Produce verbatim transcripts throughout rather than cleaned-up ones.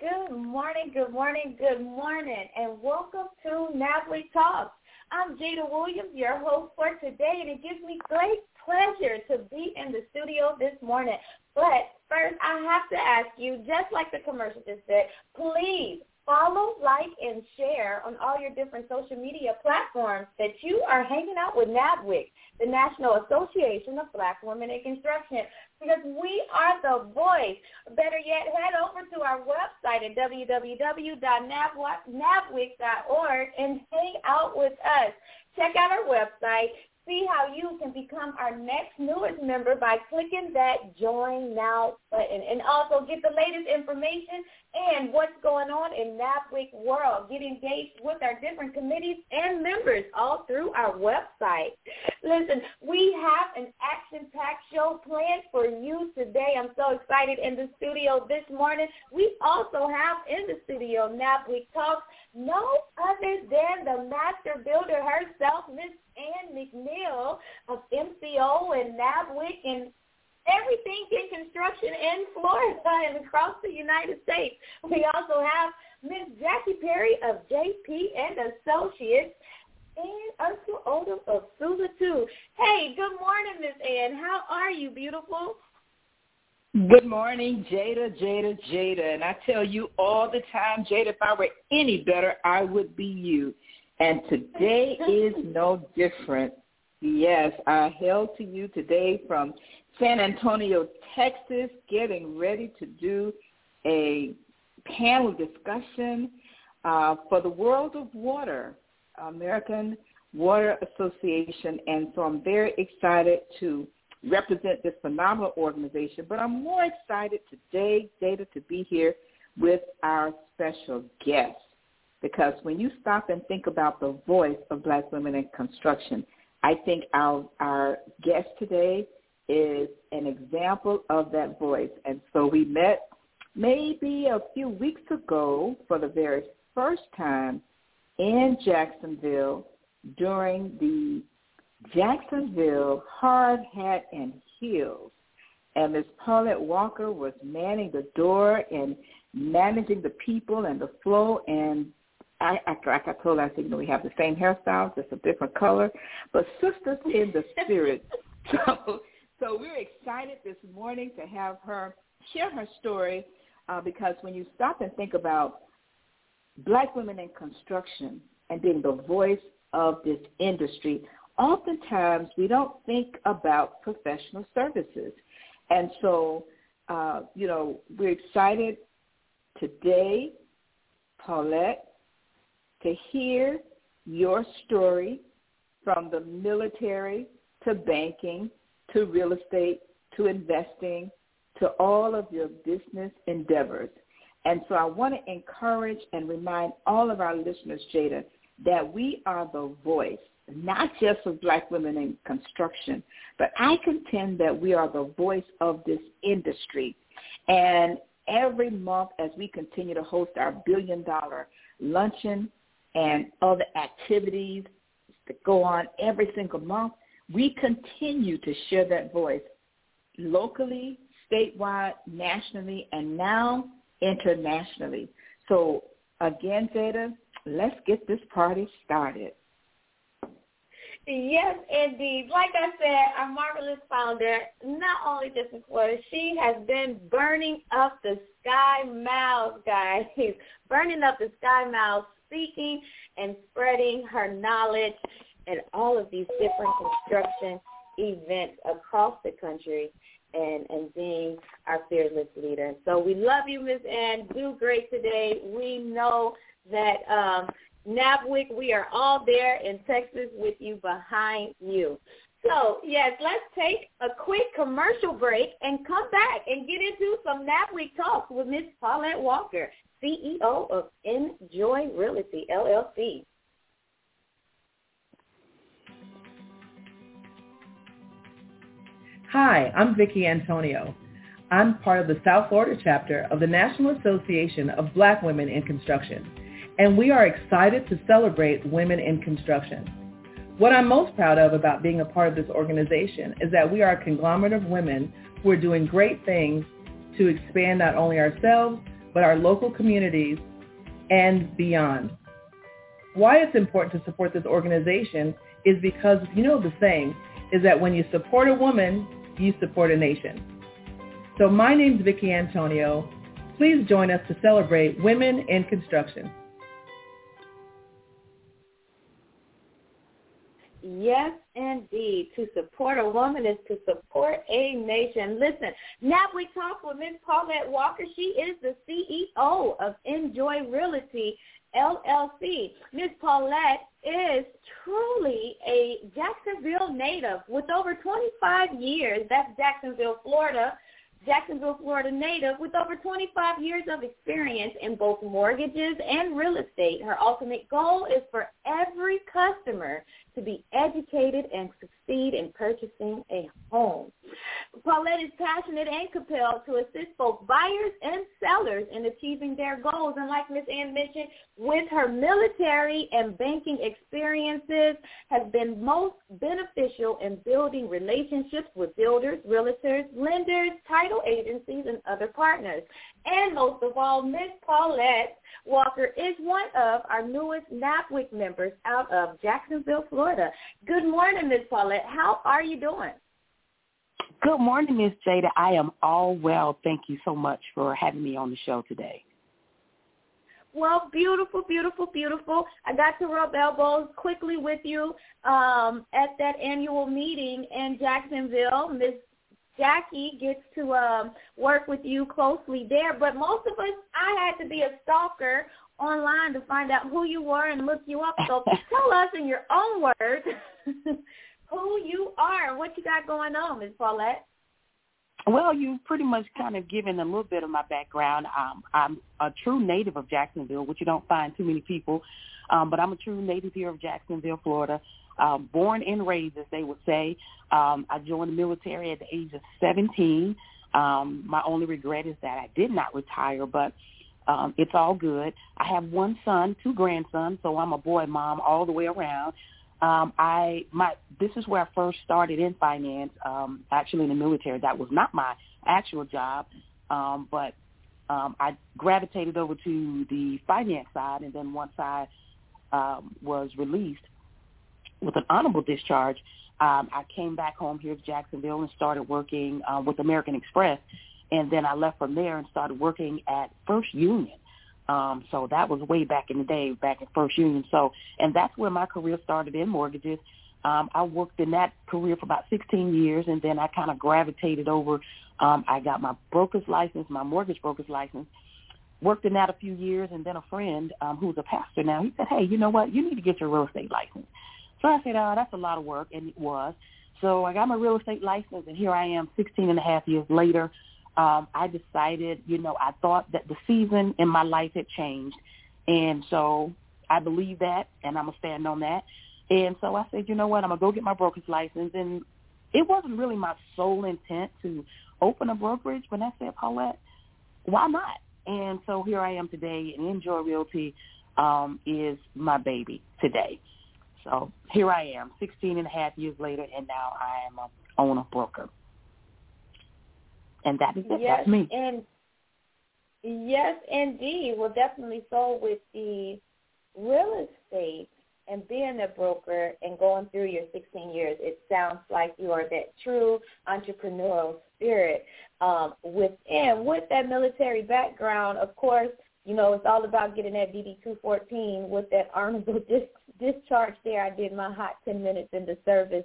Good morning, good morning, good morning, and welcome to NABWIC Talks. I'm Jada Williams, your host for today, and it gives me great pleasure to be in the studio this morning. But first, I have to ask you, just like the commercial just said, please follow, like, and share on all your different social media platforms that you are hanging out with NABWIC, the National Association of Black Women in Construction, because we are the voice. Better yet, head over to our website at w w w dot nabwic dot org and hang out with us. Check out our website. See how you can become our next newest member by clicking that Join Now button. And also get the latest information and what's going on in NABWIC world. Get engaged with our different committees and members all through our website. Listen, we have an action-packed show planned for you today. I'm so excited in the studio this morning. We also have in the studio NABWIC Talks no other than the master builder herself, Miss Ann McNeil of M C O and NABWIC and everything in construction in Florida and across the United States. We also have Miss Jackie Perry of J P and Associates and Uncle Odom of Sula two. Hey, good morning, Miss Ann. How are you, beautiful? Good morning, Jada, Jada, Jada. And I tell you all the time, Jada, if I were any better, I would be you. And today is no different. Yes, I hail to you today from San Antonio, Texas, getting ready to do a panel discussion uh, for the World of Water, American Water Association. And so I'm very excited to represent this phenomenal organization. But I'm more excited today, Jada, to be here with our special guest. Because when you stop and think about the voice of black women in construction, I think our, our guest today is an example of that voice. And so we met maybe a few weeks ago for the very first time in Jacksonville during the Jacksonville Hard Hat and Heels. And Miz Paulette Walker was manning the door and managing the people and the flow, and I, after I got told, I said, you know, we have the same hairstyles, just a different color, but sisters in the spirit. So, so we're excited this morning to have her share her story uh, because when you stop and think about black women in construction and being the voice of this industry, oftentimes we don't think about professional services. And so, uh, you know, we're excited today, Paulette, to hear your story from the military to banking to real estate to investing to all of your business endeavors. And so I want to encourage and remind all of our listeners, Jada, that we are the voice, not just of black women in construction, but I contend that we are the voice of this industry. And every month as we continue to host our billion-dollar luncheon and other activities that go on every single month, we continue to share that voice locally, statewide, nationally, and now internationally. So again, Zeta, let's get this party started. Yes, indeed. Like I said, our marvelous founder, not only just in Florida, she has been burning up the sky miles, guys, burning up the sky miles, speaking and spreading her knowledge at all of these different construction events across the country and, and being our fearless leader. So we love you, Miz Ann. Do great today. We know that um, NABWIC, we are all there in Texas with you, behind you. So, yes, let's take a quick commercial break and come back and get into some NABWIC Talks with Miz Paulette Walker, C E O of Enjoy Realty, L L C. Hi, I'm Vicki Antonio. I'm part of the South Florida chapter of the National Association of Black Women in Construction, and we are excited to celebrate women in construction. What I'm most proud of about being a part of this organization is that we are a conglomerate of women who are doing great things to expand not only ourselves, but our local communities and beyond. Why it's important to support this organization is because, you know, the saying is that when you support a woman, you support a nation. So my name's Vicki Antonio. Please join us to celebrate Women in Construction. Yes, indeed. To support a woman is to support a nation. Listen, now we talk with Miz Paulette Walker. She is the C E O of Enjoy Realty, L L C. Miz Paulette is truly a Jacksonville native with over twenty-five years. That's Jacksonville, Florida. Jacksonville, Florida native with over twenty-five years of experience in both mortgages and real estate. Her ultimate goal is for every customer to be educated and succeed in purchasing a home. Paulette is passionate and compelled to assist both buyers and sellers in achieving their goals. And like Miz Ann mentioned, with her military and banking experiences has been most beneficial in building relationships with builders, realtors, lenders, title agencies, and other partners. And most of all, Miz Paulette Walker is one of our newest NABWIC members out of Jacksonville, Florida. Good morning, Miz Paulette. How are you doing? Good morning, Miz Jada. I am all well. Thank you so much for having me on the show today. Well, beautiful, beautiful, beautiful. I got to rub elbows quickly with you um, at that annual meeting in Jacksonville. Miz Jackie gets to um, work with you closely there, but most of us, I had to be a stalker online to find out who you were and look you up. So tell us in your own words who you are and what you got going on, Miz Paulette. Well, you've pretty much kind of given a little bit of my background. Um, I'm a true native of Jacksonville, which you don't find too many people, um, but I'm a true native here of Jacksonville, Florida. Um, born and raised, as they would say. Um, I joined the military at the age of seventeen. Um, my only regret is that I did not retire, but um, it's all good. I have one son, two grandsons, so I'm a boy mom all the way around. Um, I my this is where I first started in finance, um, actually in the military. That was not my actual job, um, but um, I gravitated over to the finance side, and then once I um, was released, with an honorable discharge, um, I came back home here to Jacksonville and started working uh, with American Express. And then I left from there and started working at First Union. Um, so that was way back in the day, back at First Union. So, and that's where my career started in mortgages. Um, I worked in that career for about sixteen years, and then I kind of gravitated over. Um, I got my broker's license, my mortgage broker's license, worked in that a few years, and then a friend um, who's a pastor now, he said, hey, you know what, you need to get your real estate license. So I said, oh, that's a lot of work, and it was. So I got my real estate license, and here I am sixteen and a half years later. Um, I decided, you know, I thought that the season in my life had changed, and so I believe that, and I'm going to stand on that. And so I said, you know what, I'm going to go get my broker's license, and it wasn't really my sole intent to open a brokerage, but I said, Paulette, why not? And so here I am today, and Enjoy Realty um, is my baby today. So here I am, sixteen and a half years later, and now I am an owner broker. And that is it. Yes, that's me. And yes, indeed. Well, definitely so with the real estate and being a broker and going through your sixteen years, it sounds like you are that true entrepreneurial spirit um, within. With that military background, of course, you know, it's all about getting that D D two fourteen with that honorable dis- discharge there. I did my hot ten minutes in the service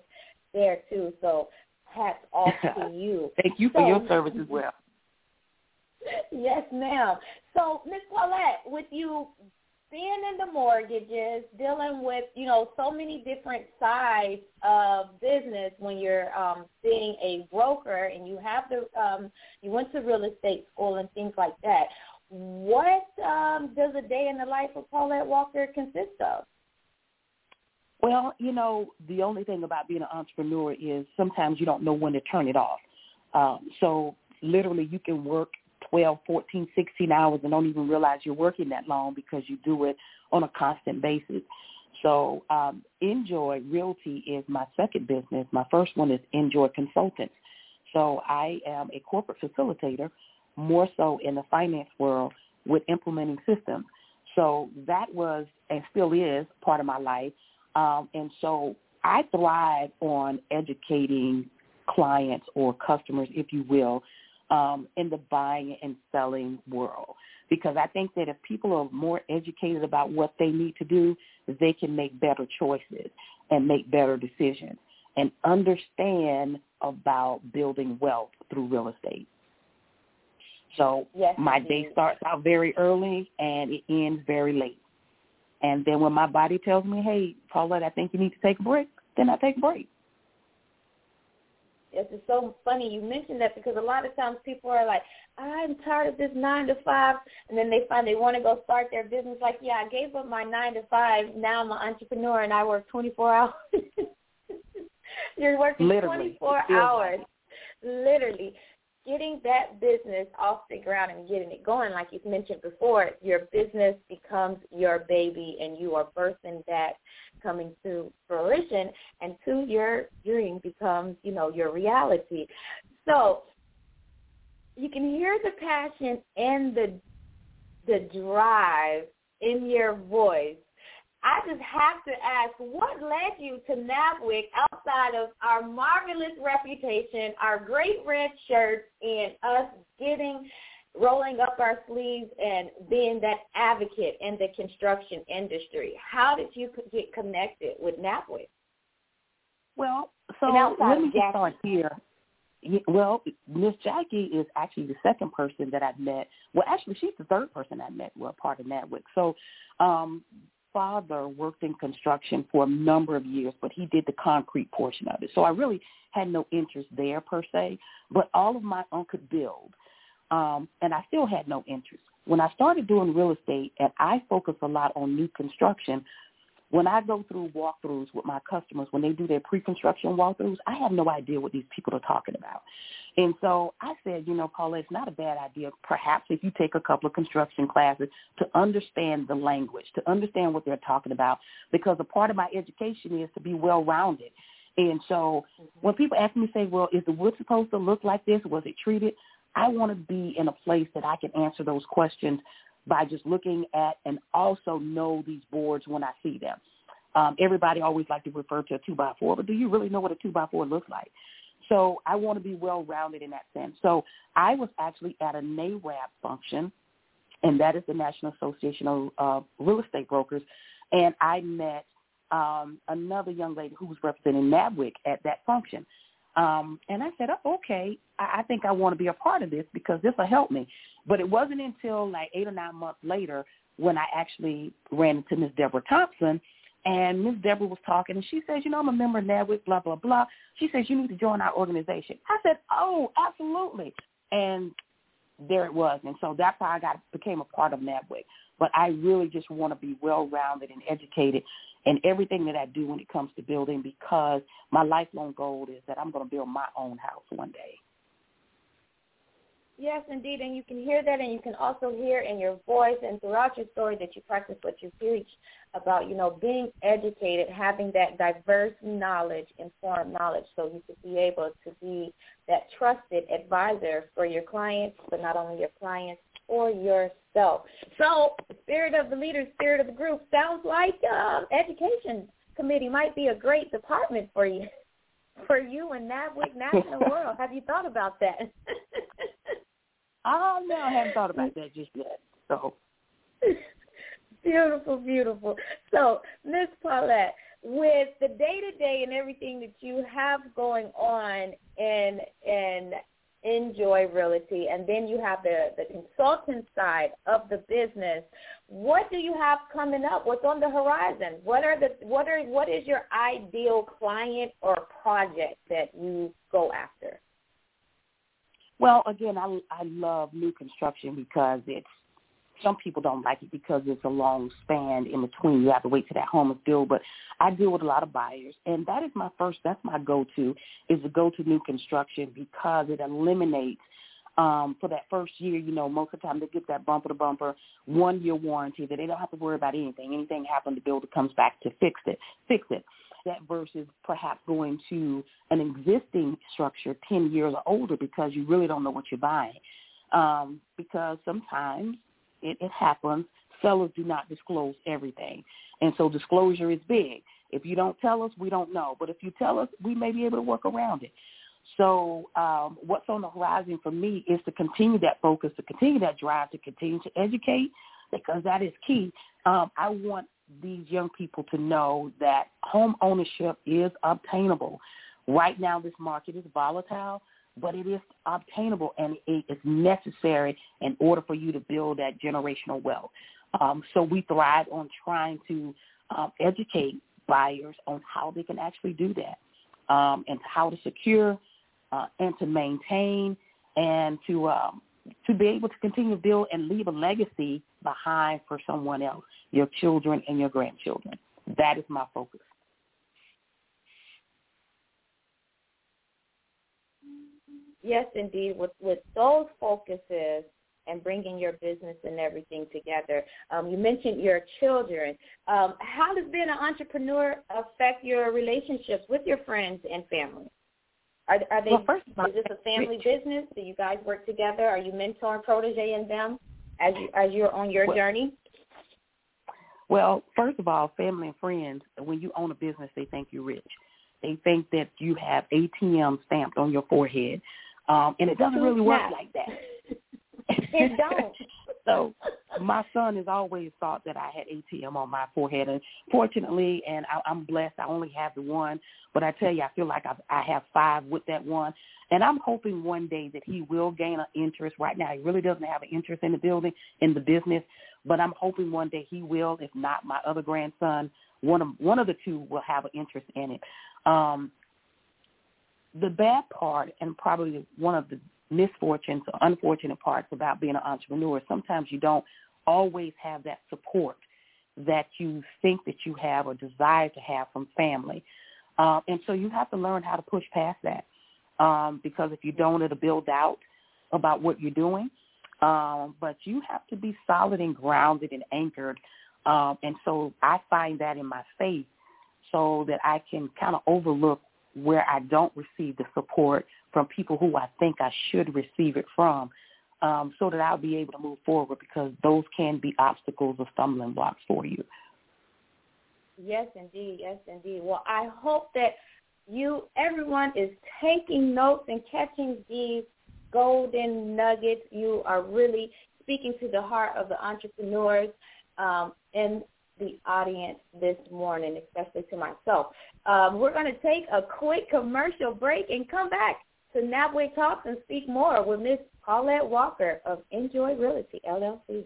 there, too. So hats off to you. Thank you so, for your service as well. Yes, ma'am. So, Miz Paulette, with you being in the mortgages, dealing with, you know, so many different sides of business when you're um, being a broker and you have the, um, you went to real estate school and things like that, what um, does a day in the life of Paulette Walker consist of? Well, you know, the only thing about being an entrepreneur is sometimes you don't know when to turn it off. Um, so literally you can work twelve, fourteen, sixteen hours and don't even realize you're working that long because you do it on a constant basis. So um, Enjoy Realty is my second business. My first one is Enjoy Consultants. So I am a corporate facilitator, more so in the finance world with implementing systems. So that was and still is part of my life. Um, and so I thrive on educating clients or customers, if you will, Um, in the buying and selling world, because I think that if people are more educated about what they need to do, they can make better choices and make better decisions and understand about building wealth through real estate. So yes, my day starts out very early and it ends very late. And then when my body tells me, hey, Paulette, I think you need to take a break, then I take a break. It's just so funny you mentioned that because a lot of times people are like, I'm tired of this nine to five, and then they find they want to go start their business like, yeah, I gave up my nine to five. Now I'm an entrepreneur, and I work twenty-four hours. You're working literally. twenty-four hours, literally, getting that business off the ground and getting it going. Like you've mentioned before, your business becomes your baby, and you are birthing that coming to fruition, and to your dream becomes, you know, your reality. So you can hear the passion and the the drive in your voice. I just have to ask, what led you to NABWIC outside of our marvelous reputation, our great red shirts, and us getting, rolling up our sleeves and being that advocate in the construction industry? How did you get connected with NABWIC? Well, so let me get on here. Well, Miss Jackie is actually the second person that I've met. Well, actually, she's the third person I met who are part of NABWIC. So, um, father worked in construction for a number of years, but he did the concrete portion of it. So I really had no interest there per se, but all of my uncle build, um, and I still had no interest. When I started doing real estate, and I focus a lot on new construction, when I go through walkthroughs with my customers, when they do their pre-construction walkthroughs, I have no idea what these people are talking about. And so I said, you know, Paula, it's not a bad idea, perhaps if you take a couple of construction classes to understand the language, to understand what they're talking about, because a part of my education is to be well-rounded. And so when people ask me, say, well, is the wood supposed to look like this? Was it treated? I want to be in a place that I can answer those questions by just looking at and also know these boards when I see them. Um, everybody always like to refer to a two by four, but do you really know what a two by four looks like? So I want to be well-rounded in that sense. So I was actually at a NAWAB function, and that is the National Association of uh, Real Estate Brokers, and I met um, another young lady who was representing NABWIC at that function. Um, and I said, oh, okay, I, I think I want to be a part of this because this will help me. But it wasn't until like eight or nine months later when I actually ran into Miz Deborah Thompson, and Miz Deborah was talking, and she says, you know, I'm a member of NABWIC, blah, blah, blah. She says, you need to join our organization. I said, oh, absolutely. And there it was. And so that's how I got became a part of NABWIC. But I really just want to be well-rounded and educated in everything that I do when it comes to building, because my lifelong goal is that I'm going to build my own house one day. Yes, indeed, and you can hear that, and you can also hear in your voice and throughout your story that you practice what you preach about, you know, being educated, having that diverse knowledge, informed knowledge, so you could be able to be that trusted advisor for your clients, but not only your clients, or yourself. So spirit of the leader, spirit of the group, sounds like uh, education committee might be a great department for you, for you and NABWIC National World. Have you thought about that? Oh, no, I haven't thought about that just yet. So beautiful, beautiful. So, Miz Paulette, with the day-to-day and everything that you have going on in, in Enjoy Realty, and then you have the, the consultant side of the business, what do you have coming up? What's on the horizon? What are the what are what is your ideal client or project that you go after? Well, again, I, I love new construction because it's, some people don't like it because it's a long span in between. You have to wait till that home is built. But I deal with a lot of buyers, and that is my first, that's my go-to, is to go to new construction because it eliminates, um, for that first year, you know, most of the time they get that bumper-to-bumper, one-year warranty that they don't have to worry about anything. Anything happened, the builder comes back to fix it, fix it. That versus perhaps going to an existing structure ten years or older because you really don't know what you're buying. Um, because sometimes it, it happens. Sellers do not disclose everything. And so disclosure is big. If you don't tell us, we don't know. But if you tell us, we may be able to work around it. So um, what's on the horizon for me is to continue that focus, to continue that drive, to continue to educate, because that is key. Um, I want these young people to know that home ownership is obtainable. Right now, this market is volatile, but it is obtainable, and it is necessary in order for you to build that generational wealth. Um, so we thrive on trying to um, educate buyers on how they can actually do that, um, and how to secure uh, and to maintain and to um, to be able to continue to build and leave a legacy behind for someone else, your children and your grandchildren. That is my focus. Yes, indeed. With with those focuses and bringing your business and everything together, um, you mentioned your children. Um, how does being an entrepreneur affect your relationships with your friends and family? Are, are they? Well, first of all, is this a family business? Do you guys work together? Are you mentor and protege in them as you, as you're on your well, journey? Well, first of all, family and friends, when you own a business, they think you're rich. They think that you have A T M stamped on your forehead, um, and it doesn't really work like that. It don't. So my son has always thought that I had A T M on my forehead, and fortunately, and I, I'm blessed, I only have the one, but I tell you, I feel like I've, I have five with that one, and I'm hoping one day that he will gain an interest. Right now, he really doesn't have an interest in the building, in the business, but I'm hoping one day he will. If not, my other grandson, one of one of the two will have an interest in it. Um, the bad part, and probably one of the misfortunes or unfortunate parts about being an entrepreneur, sometimes you don't always have that support that you think that you have or desire to have from family. Uh, and so you have to learn how to push past that, um, because if you don't, it'll build out about what you're doing. Um, but you have to be solid and grounded and anchored. Um, and so I find that in my faith, so that I can kind of overlook where I don't receive the support from people who I think I should receive it from, um, so that I'll be able to move forward, because those can be obstacles or stumbling blocks for you. Yes, indeed. Yes, indeed. Well, I hope that you, everyone, is taking notes and catching these golden nuggets. You are really speaking to the heart of the entrepreneurs um, and the audience this morning, especially to myself. Um, we're going to take a quick commercial break and come back to NABWIC Talks and speak more with Miz Paulette Walker of Enjoy Realty, L L C.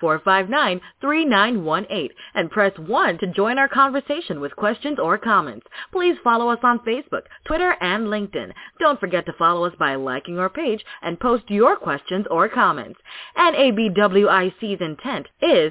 four five nine, three nine one eight and press one to join our conversation with questions or comments. Please follow us on Facebook, Twitter, and LinkedIn. Don't forget to follow us by liking our page and post your questions or comments. N A B W I C's intent is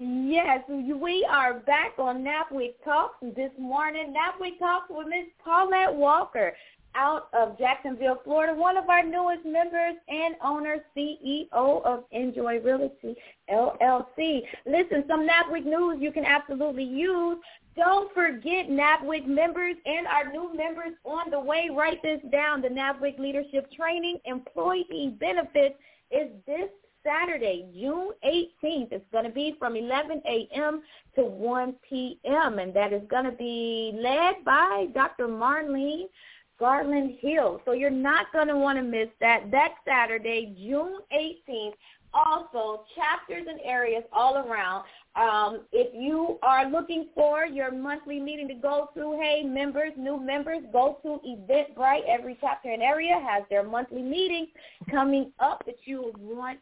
Yes, we are back on NABWIC Talks this morning. NABWIC Talks with Miz Paulette Walker out of Jacksonville, Florida, one of our newest members and owner, C E O of Enjoy Realty, L L C. Listen, some NABWIC news you can absolutely use. Don't forget NABWIC members and our new members on the way. Write this down. The NABWIC Leadership Training Employee Benefits is this Saturday, June eighteenth. It's going to be from eleven a.m. to one p.m., and that is going to be led by Doctor Marlene Garland-Hill. So you're not going to want to miss that. That's Saturday, June eighteenth. Also, chapters and areas all around. Um, if you are looking for your monthly meeting to go to, hey, members, new members, go to Eventbrite. Every chapter and area has their monthly meeting coming up that you want,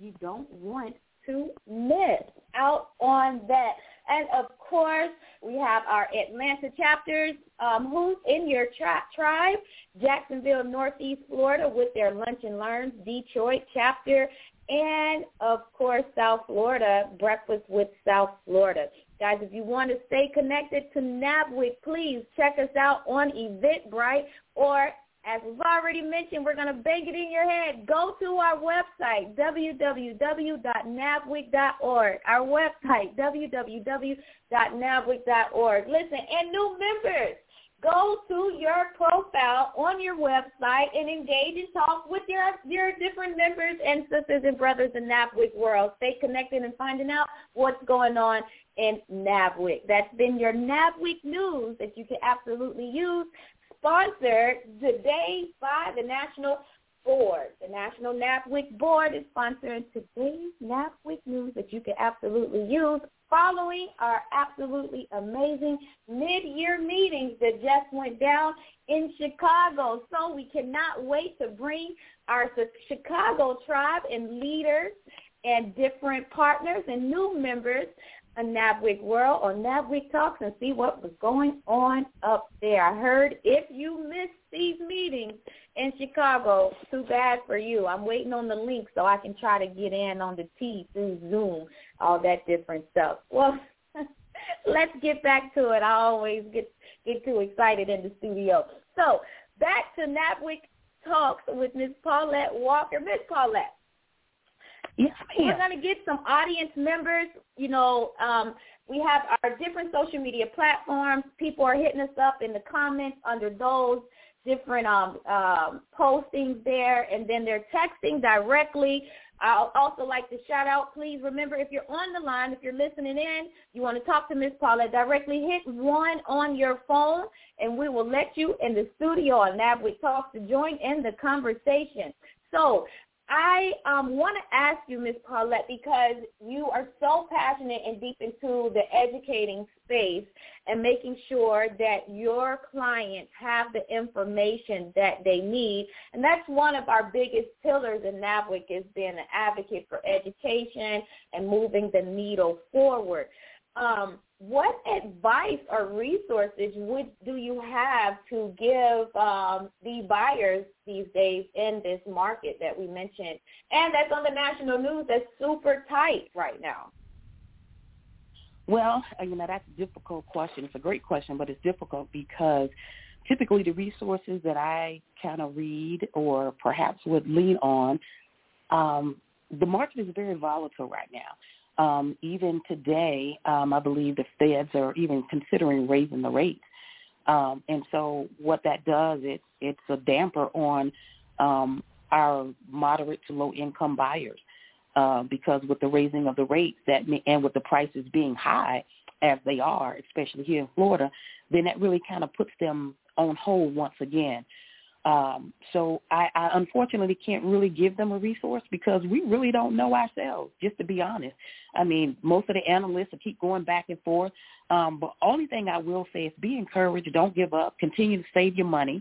you don't want to miss out on that. And, of course, we have our Atlanta chapters, um, Who's in Your tri- Tribe, Jacksonville, Northeast Florida with their Lunch and Learns, Detroit chapter, and, of course, South Florida, Breakfast with South Florida. Guys, if you want to stay connected to NABWIC, please check us out on Eventbrite, or, as we've already mentioned, we're going to bang it in your head. Go to our website, w w w dot nabwic dot org. Our website, w w w dot nabwic dot org. Listen, and new members, go to your profile on your website and engage and talk with your, your different members and sisters and brothers in NABWIC world. Stay connected and finding out what's going on in NABWIC. That's been your NABWIC news that you can absolutely use. Sponsored today by the National Board. The National NABWIC Board is sponsoring today's NABWIC news that you can absolutely use, following our absolutely amazing mid-year meetings that just went down in Chicago. So we cannot wait to bring our Chicago tribe and leaders and different partners and new members a NABWIC World on NABWIC Talks and see what was going on up there. I heard if you missed these meetings in Chicago, too bad for you. I'm waiting on the link so I can try to get in on the T through Zoom, all that different stuff. Well, let's get back to it. I always get, get too excited in the studio. So back to NABWIC Talks with Miz Paulette Walker. Miz Paulette. Yes, ma'am. We're going to get some audience members. You know, um, we have our different social media platforms. People are hitting us up in the comments under those different um, um, postings there, and then they're texting directly. I'll also like to shout out, please remember, if you're on the line, if you're listening in, you want to talk to Miz Paulette directly, hit one on your phone, and we will let you in the studio on NABWIC Talks to join in the conversation. So I um, want to ask you, Miz Paulette, because you are so passionate and deep into the educating space and making sure that your clients have the information that they need. And that's one of our biggest pillars in NABWIC, is being an advocate for education and moving the needle forward. Um, what advice or resources would do you have to give um, the buyers these days in this market that we mentioned? And that's on the national news. That's super tight right now. Well, you know, that's a difficult question. It's a great question, but it's difficult because typically the resources that I kind of read or perhaps would lean on, um, the market is very volatile right now. Um, even today, um, I believe the feds are even considering raising the rates. Um, and so what that does, it's, it's a damper on um, our moderate to low-income buyers uh, because with the raising of the rates that and with the prices being high as they are, especially here in Florida, then that really kind of puts them on hold once again. Um, so I, I unfortunately can't really give them a resource because we really don't know ourselves, just to be honest. I mean, most of the analysts will keep going back and forth. Um, but only thing I will say is be encouraged. Don't give up. Continue to save your money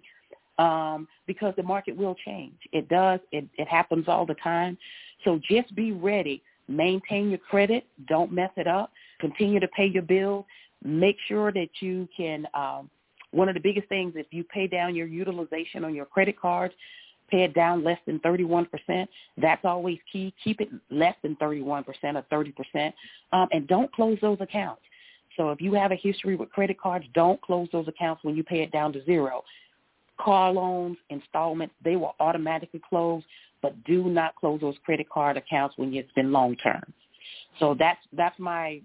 um, because the market will change. It does. It, it happens all the time. So just be ready. Maintain your credit. Don't mess it up. Continue to pay your bills. Make sure that you can um, – one of the biggest things, if you pay down your utilization on your credit cards, pay it down less than thirty-one percent. That's always key. Keep it less than thirty-one percent or thirty percent. Um, and don't close those accounts. So if you have a history with credit cards, don't close those accounts when you pay it down to zero. Car loans, installments, they will automatically close, but do not close those credit card accounts when it's been long term. So that's that's my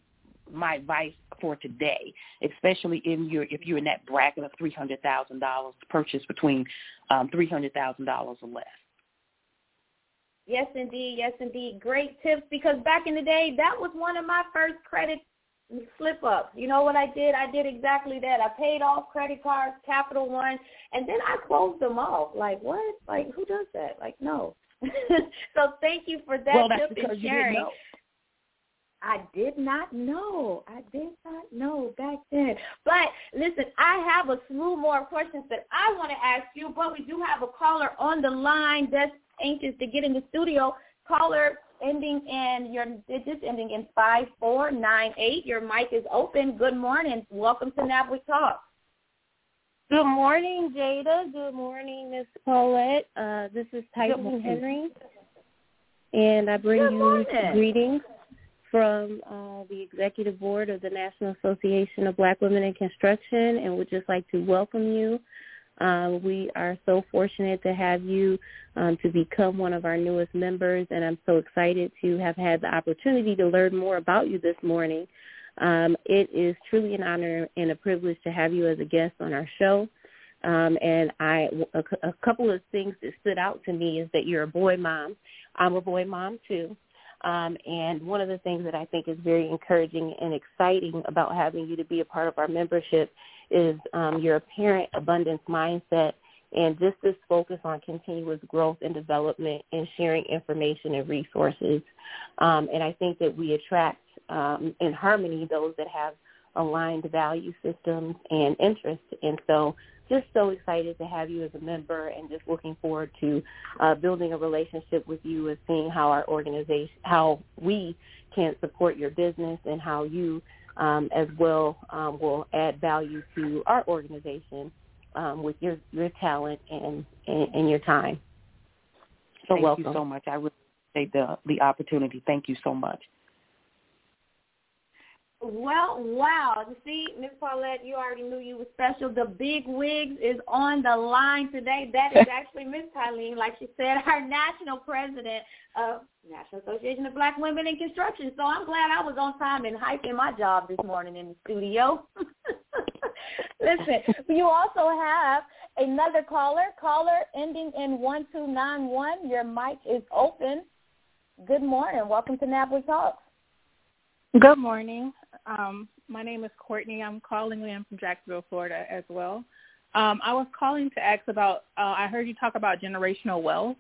my advice for today, especially in your, if you're in that bracket of three hundred thousand dollars to purchase between um, three hundred thousand dollars or less. Yes, indeed. Yes, indeed. Great tips, because back in the day, that was one of my first credit slip-ups. You know what I did? I did exactly that. I paid off credit cards, Capital One, and then I closed them off. Like, what? Like, who does that? Like, no. So thank you for that well, tip and sharing. I did not know. I did not know back then. But, listen, I have a slew more questions that I want to ask you, but we do have a caller on the line that's anxious to get in the studio. Caller ending in your digits, ending in five four nine eight. Your mic is open. Good morning. Welcome to NABWIC Talks. Good morning, Jada. Good morning, Miss Paulette. Uh, this is Tyson-Hendry, and I bring you greetings from uh, the Executive Board of the National Association of Black Women in Construction, and would just like to welcome you. Uh, we are so fortunate to have you um, to become one of our newest members, and I'm so excited to have had the opportunity to learn more about you this morning. Um, it is truly an honor and a privilege to have you as a guest on our show. Um, and I, a, a couple of things that stood out to me is that you're a boy mom. I'm a boy mom, too. Um, and one of the things that I think is very encouraging and exciting about having you to be a part of our membership is um, your apparent abundance mindset and just this focus on continuous growth and development and sharing information and resources. Um, and I think that we attract um, in harmony those that have aligned value systems and interests. And so just so excited to have you as a member, and just looking forward to uh, building a relationship with you and seeing how our organization, how we can support your business, and how you um, as well um, will add value to our organization um, with your, your talent and, and, and your time. So Thank welcome. you so much. I really appreciate the, the opportunity. Thank you so much. Well, wow. You see, Miz Paulette, you already knew you were special. The big wigs is on the line today. That is actually Miz Kyleen, like she said, our national president of National Association of Black Women in Construction. So I'm glad I was on time and hyping my job this morning in the studio. Listen, you also have another caller, caller ending in one two nine one. Your mic is open. Good morning. Welcome to NABWIC Talks. Good morning. Um, my name is Courtney. I'm calling in from Jacksonville, Florida as well. Um, I was calling to ask about, uh, I heard you talk about generational wealth,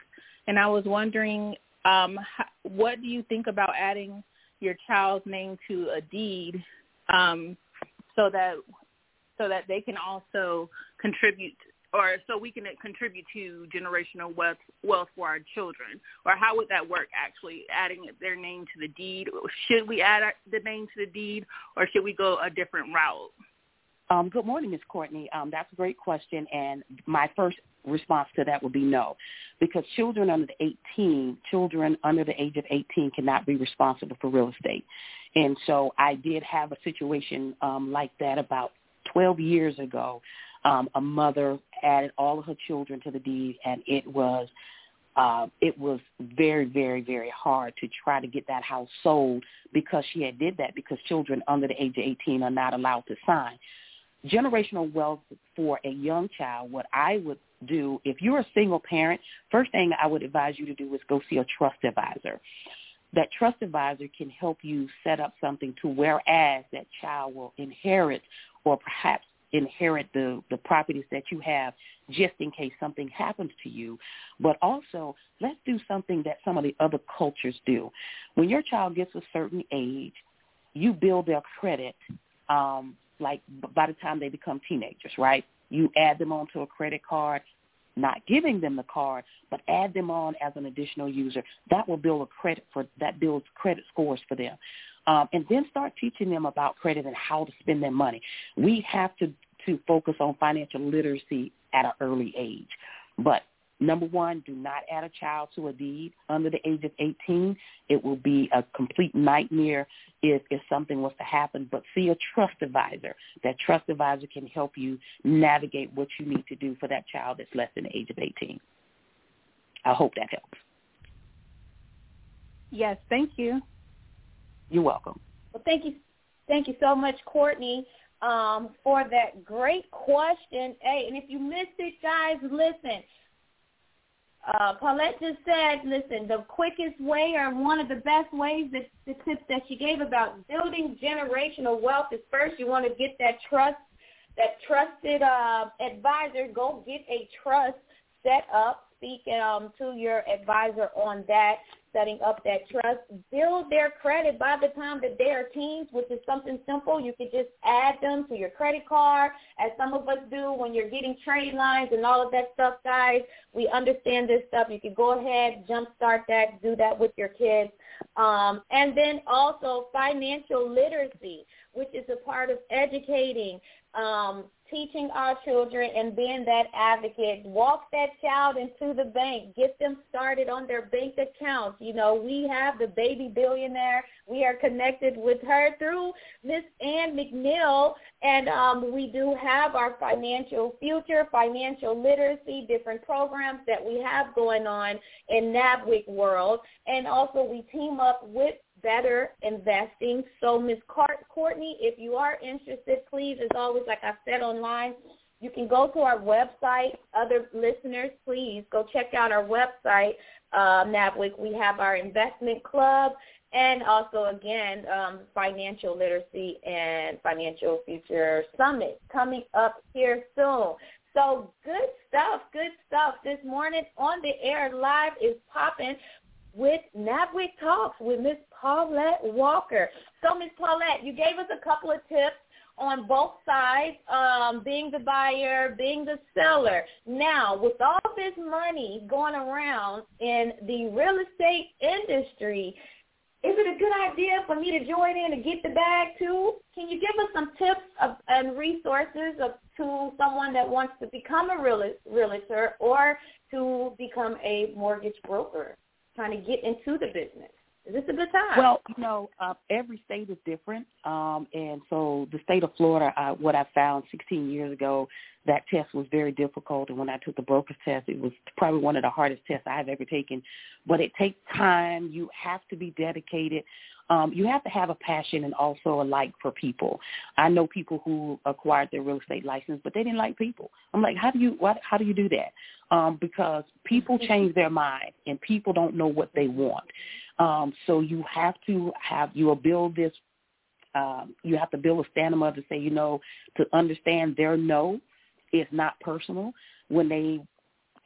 and I was wondering um, how, what do you think about adding your child's name to a deed um, so that so that they can also contribute, or so we can contribute to generational wealth, wealth for our children? Or how would that work, actually, adding their name to the deed? Should we add the name to the deed, or should we go a different route? Um, good morning, Miz Courtney. Um, that's a great question, and my first response to that would be no, because children under the eighteen, children under the age of eighteen cannot be responsible for real estate. And so I did have a situation um, like that about twelve years ago. um, a mother added all of her children to the deed, and it was uh, it was very, very, very hard to try to get that house sold because she had did that because children under the age of eighteen are not allowed to sign. Generational wealth for a young child, what I would do, if you're a single parent, first thing I would advise you to do is go see a trust advisor. That trust advisor can help you set up something to whereas that child will inherit or perhaps inherit the, the properties that you have just in case something happens to you. But also, let's do something that some of the other cultures do. When your child gets a certain age, you build their credit, um, like by the time they become teenagers, right? You add them onto a credit card, not giving them the card, but add them on as an additional user. That will build a credit for that builds credit scores for them. Um, and then start teaching them about credit and how to spend their money. We have to, to focus on financial literacy at an early age. But number one, do not add a child to a deed under the age of eighteen. It will be a complete nightmare if, if something was to happen. But see a trust advisor. That trust advisor can help you navigate what you need to do for that child that's less than the age of eighteen. I hope that helps. Yes, thank you. You're welcome. Well, thank you. Thank you so much, Courtney, um, for that great question. Hey, and if you missed it, guys, listen. Uh, Paulette just said, listen, the quickest way or one of the best ways, that the tips that she gave about building generational wealth is first you want to get that trust, that trusted uh, advisor. Go get a trust set up. Speak um, to your advisor on that, setting up that trust. Build their credit by the time that they are teens, which is something simple. You could just add them to your credit card, as some of us do when you're getting trade lines and all of that stuff, guys. We understand this stuff. You could go ahead, jumpstart that, do that with your kids. Um, and then also financial literacy, which is a part of educating, um, teaching our children and being that advocate. Walk that child into the bank. Get them started on their bank accounts. You know, we have the baby billionaire. We are connected with her through Miss Ann McNeil, and um, we do have our financial future, financial literacy, different programs that we have going on in NABWIC world. And also we team up with Better Investing. So Miss Courtney, if you are interested, please, as always, like I said online, you can go to our website. Other listeners, please go check out our website, uh, NABWIC. We have our investment club and also, again, um, financial literacy and financial future summit coming up here soon. So good stuff, good stuff. This morning on the air live is popping with NABWIC Talks with Miss Paulette Walker. So, Miss Paulette, you gave us a couple of tips on both sides, um, being the buyer, being the seller. Now, with all this money going around in the real estate industry, is it a good idea for me to join in and get the bag, too? Can you give us some tips of, and resources of, to someone that wants to become a real, realtor or to become a mortgage broker, trying to get into the business? Is this a good time? Well, you know, uh, every state is different, um, and so the state of Florida, uh, what I found sixteen years ago, that test was very difficult, and when I took the broker's test, it was probably one of the hardest tests I've ever taken. But it takes time. You have to be dedicated. Um, you have to have a passion and also a like for people. I know people who acquired their real estate license, but they didn't like people. I'm like, how do you what, how do you do that? Um, because people change their mind, and people don't know what they want. Um, so you have to have, you will build this, um, you have to build a stamina to say, you know, to understand their no is not personal when they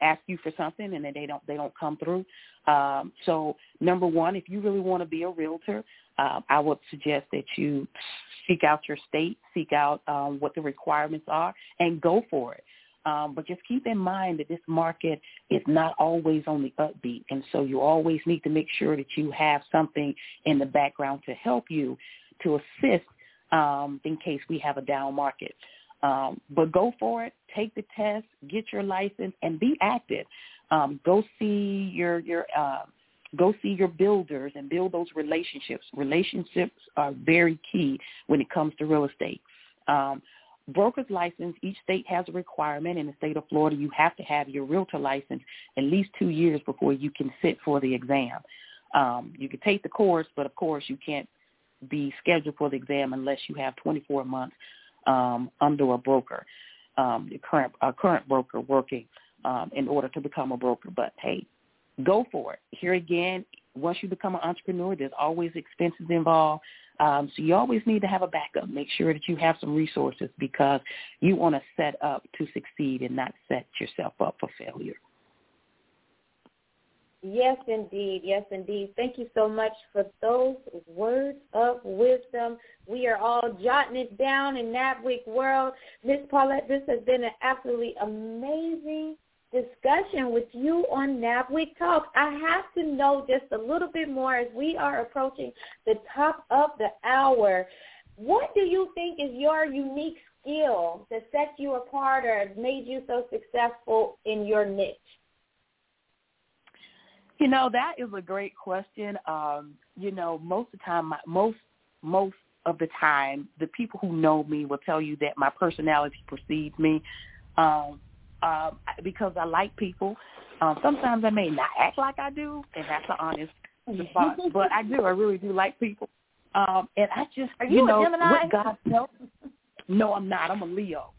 ask you for something and then they don't, they don't come through. Um, so number one, if you really want to be a realtor, uh, I would suggest that you seek out your state, seek out um, what the requirements are, and go for it. Um, but just keep in mind that this market is not always on the upbeat, and so you always need to make sure that you have something in the background to help you, to assist um, in case we have a down market. Um, but go for it. Take the test, get your license, and be active. Um, go see your your uh, go see your builders and build those relationships. Relationships are very key when it comes to real estate. Um, Broker's license, each state has a requirement. In the state of Florida, you have to have your realtor license at least two years before you can sit for the exam. Um, you can take the course, but, of course, you can't be scheduled for the exam unless you have twenty-four months um, under a broker, um, your current, a current broker working um, in order to become a broker. But, hey, go for it. Here again, once you become an entrepreneur, there's always expenses involved. Um, so you always need to have a backup. Make sure that you have some resources because you want to set up to succeed and not set yourself up for failure. Yes, indeed. Yes, indeed. Thank you so much for those words of wisdom. We are all jotting it down in NABWIC world. Miz Paulette, this has been an absolutely amazing discussion with you on NABWIC Talks. I have to know just a little bit more as we are approaching the top of the hour. What do you think is your unique skill that set you apart or made you so successful in your niche? You know, that is a great question. Um, you know, most of the time, my, most most of the time, the people who know me will tell you that my personality precedes me. Um, Uh, because I like people. Um, sometimes I may not act like I do, and that's an honest response. But I do. I really do like people. Um, and I just, Are you, you know, a Gemini? What God tells me. No, I'm not. I'm a Leo.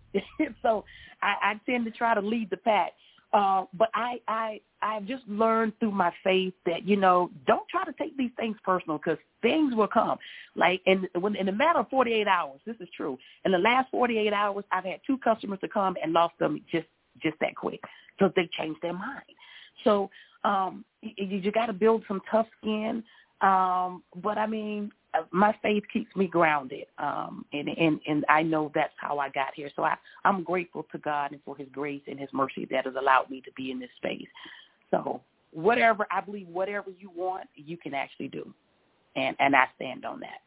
So I, I tend to try to lead the pack. Uh, but I, I, I've just learned through my faith that, you know, don't try to take these things personal because things will come. Like in, when, in a matter of forty-eight hours, this is true. In the last forty-eight hours, I've had two customers to come and lost them just just that quick because they changed their mind. So um, you, you got to build some tough skin. Um, but, I mean, my faith keeps me grounded, um, and, and, and I know that's how I got here. So I, I'm grateful to God and for his grace and his mercy that has allowed me to be in this space. So whatever, I believe whatever you want, you can actually do, and, and I stand on that.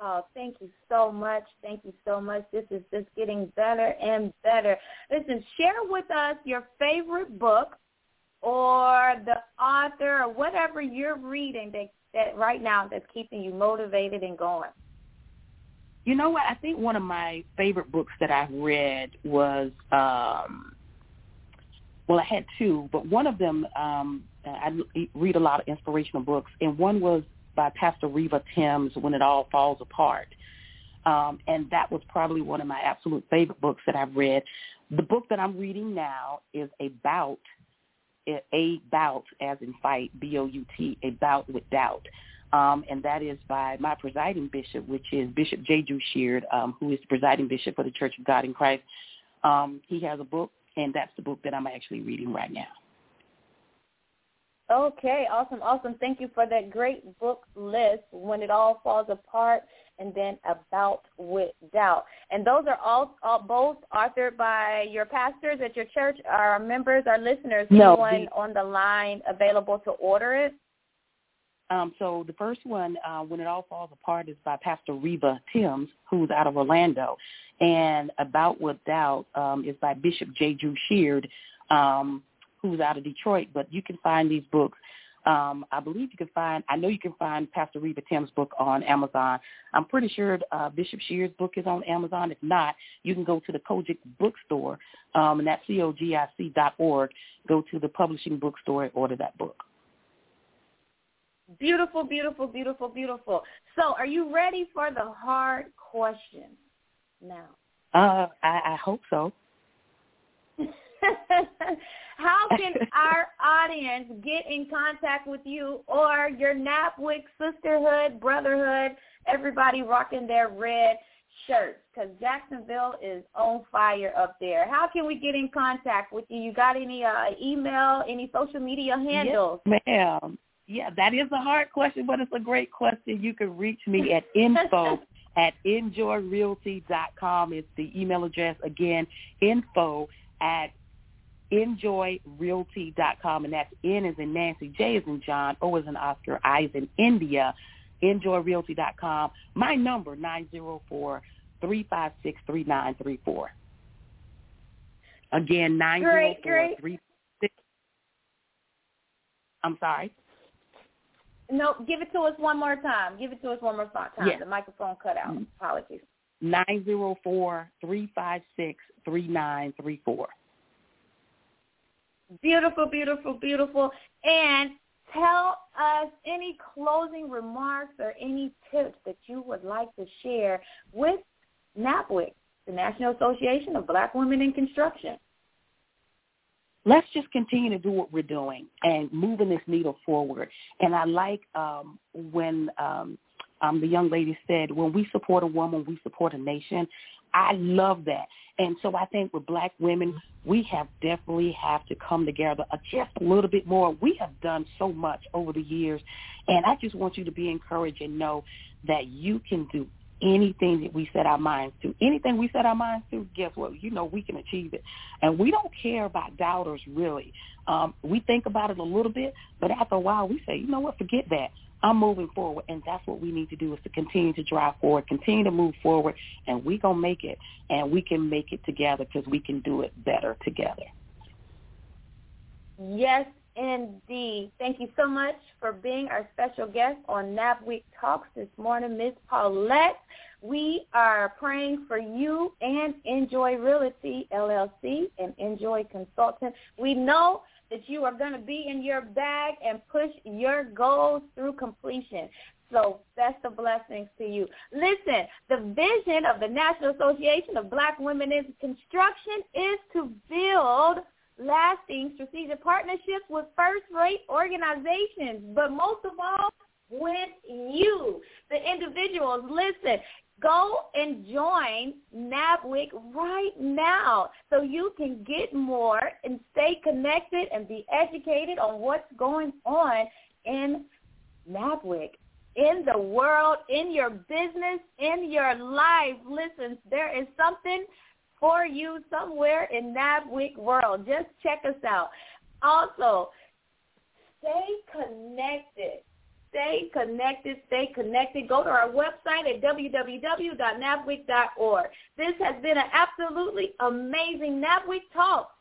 Oh, thank you so much. Thank you so much. This is just getting better and better. Listen, share with us your favorite book or the author or whatever you're reading that, that right now that's keeping you motivated and going. You know what? I think one of my favorite books that I've read was, um, well, I had two, but one of them, um, I read a lot of inspirational books, and one was by Pastor Reba Thames, When It All Falls Apart. Um, and that was probably one of my absolute favorite books that I've read. The book that I'm reading now is About, About as in fight, B O U T, About With Doubt. Um, and that is by my presiding bishop, which is Bishop J. Drew Sheard, um, who is the presiding bishop for the Church of God in Christ. Um, he has a book, and that's the book that I'm actually reading right now. Okay, awesome, awesome. Thank you for that great book list, When It All Falls Apart, and then About With Doubt. And those are all, all both authored by your pastors at your church, our members, our listeners. No, anyone the, on the line available to order it? Um, so the first one, uh, When It All Falls Apart, is by Pastor Reba Thames, who's out of Orlando. And About With Doubt um, is by Bishop J. Drew Sheard, um who's out of Detroit, but you can find these books. Um, I believe you can find, I know you can find Pastor Reba Thames' book on Amazon. I'm pretty sure uh, Bishop Shear's book is on Amazon. If not, you can go to the COJIC bookstore, um, and that's C O J I C dot org. Go to the publishing bookstore and order that book. Beautiful, beautiful, beautiful, beautiful. So are you ready for the hard question now? Uh, I, I hope so. How can our audience get in contact with you or your NABWIC sisterhood, brotherhood, everybody rocking their red shirts? Because Jacksonville is on fire up there. How can we get in contact with you? You got any uh, email, any social media handles? Yes, ma'am. Yeah, that is a hard question, but it's a great question. You can reach me at info at N J O I Realty dot com. It's the email address. Again, info at N J O I Realty dot com, and that's N as in Nancy, J as in John, O as in Oscar, I as in India, N J O I Realty dot com. My number, nine zero four, three five six, three nine three four. Again, nine zero four, three five six. I'm sorry. No, give it to us one more time. Give it to us one more time. Yeah. The microphone cut out. Mm-hmm. Apologies. nine zero four, three five six, three nine three four. Beautiful, beautiful, beautiful. And tell us any closing remarks or any tips that you would like to share with NABWIC, the National Association of Black Women in Construction. Let's just continue to do what we're doing and moving this needle forward. And I like um, when um, um, the young lady said, when we support a woman, we support a nation. I love that. And so I think with black women, we have definitely have to come together just a little bit more. We have done so much over the years, and I just want you to be encouraged and know that you can do anything that we set our minds to. Anything we set our minds to, guess what? You know we can achieve it. And we don't care about doubters, really. Um, we think about it a little bit, but after a while we say, you know what, forget that. I'm moving forward, and that's what we need to do is to continue to drive forward, continue to move forward, and we're going to make it, and we can make it together because we can do it better together. Yes, indeed. Thank you so much for being our special guest on NABWIC Talks this morning, Miz Paulette. We are praying for you and Enjoy Realty, L L C, and Enjoy Consultant. We know that you are going to be in your bag and push your goals through completion. So best of blessings to you. Listen, the vision of the National Association of Black Women in Construction is to build lasting strategic partnerships with first-rate organizations, but most of all, with you, the individuals. Listen, go and join NABWIC right now so you can get more and stay connected and be educated on what's going on in NABWIC, in the world, in your business, in your life. Listen, there is something for you somewhere in NABWIC world. Just check us out. Also, stay connected. Stay connected, stay connected. Go to our website at w w w dot nabwic dot org. This has been an absolutely amazing NABWIC Talks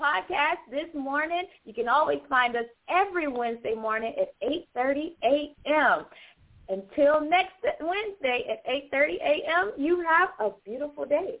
podcast this morning. You can always find us every Wednesday morning at eight thirty a m Until next Wednesday at eight thirty a m, you have a beautiful day.